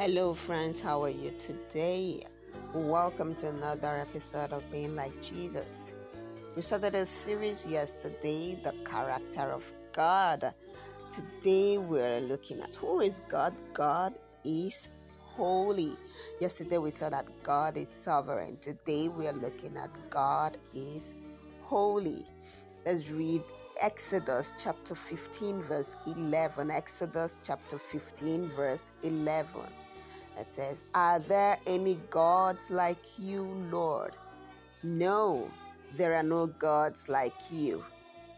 Hello friends, how are you today? Welcome to another episode of Being Like Jesus. We started a series yesterday, the character of God. Today we're looking at who is God. God is holy. Yesterday we saw that God is sovereign. Today we are looking at God is holy. Let's read Exodus chapter 15 verse 11. Exodus chapter 15 verse 11. It says, "Are there any gods like you, Lord? No, there are no gods like you.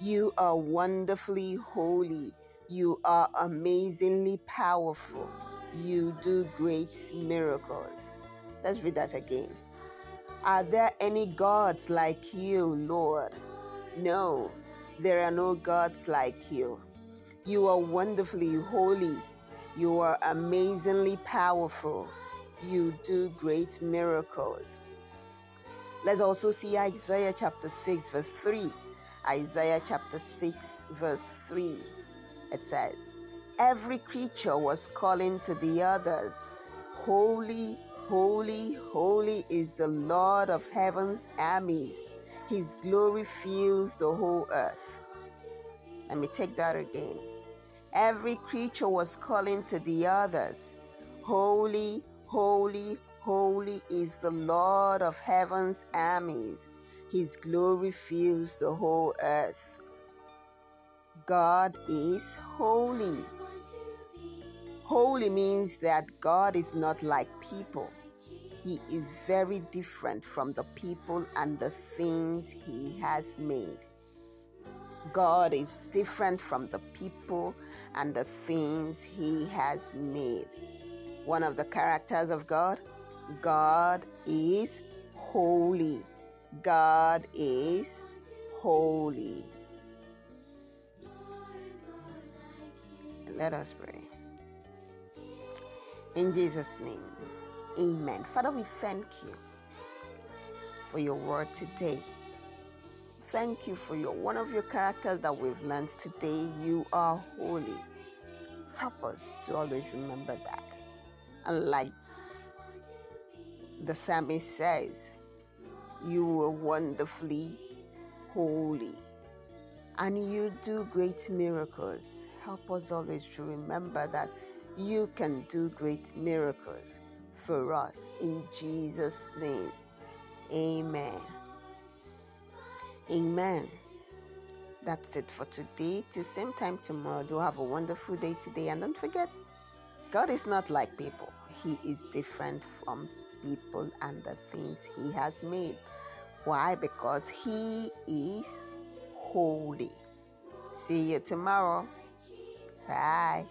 You are wonderfully holy. You are amazingly powerful. You do great miracles." Let's read that again. "Are there any gods like you, Lord? No, there are no gods like you. You are wonderfully holy. You are amazingly powerful. You do great miracles." Let's also see Isaiah chapter 6 verse 3. Isaiah chapter 6 verse 3. It says, "Every creature was calling to the others, 'Holy, holy, holy is the Lord of heaven's armies. His glory fills the whole earth.'" Let me take that again. Every creature was calling to the others, "Holy, holy, holy is the Lord of heaven's armies. His glory fills the whole earth." God is holy. Holy means that God is not like people. He is very different from the people and the things he has made. God is different from the people and the things he has made. One of the characters of God, God is holy. God is holy. Let us pray. In Jesus' name, amen. Father, we thank you for your word today. Thank you for one of your characters that we've learned today. You are holy. Help us to always remember that. And like the psalmist says, you were wonderfully holy. And you do great miracles. Help us always to remember that you can do great miracles for us. In Jesus' name, amen. Amen. That's it for today. Till same time tomorrow. Do have a wonderful day today. And don't forget, God is not like people. He is different from people and the things he has made. Why? Because he is holy. See you tomorrow. Bye.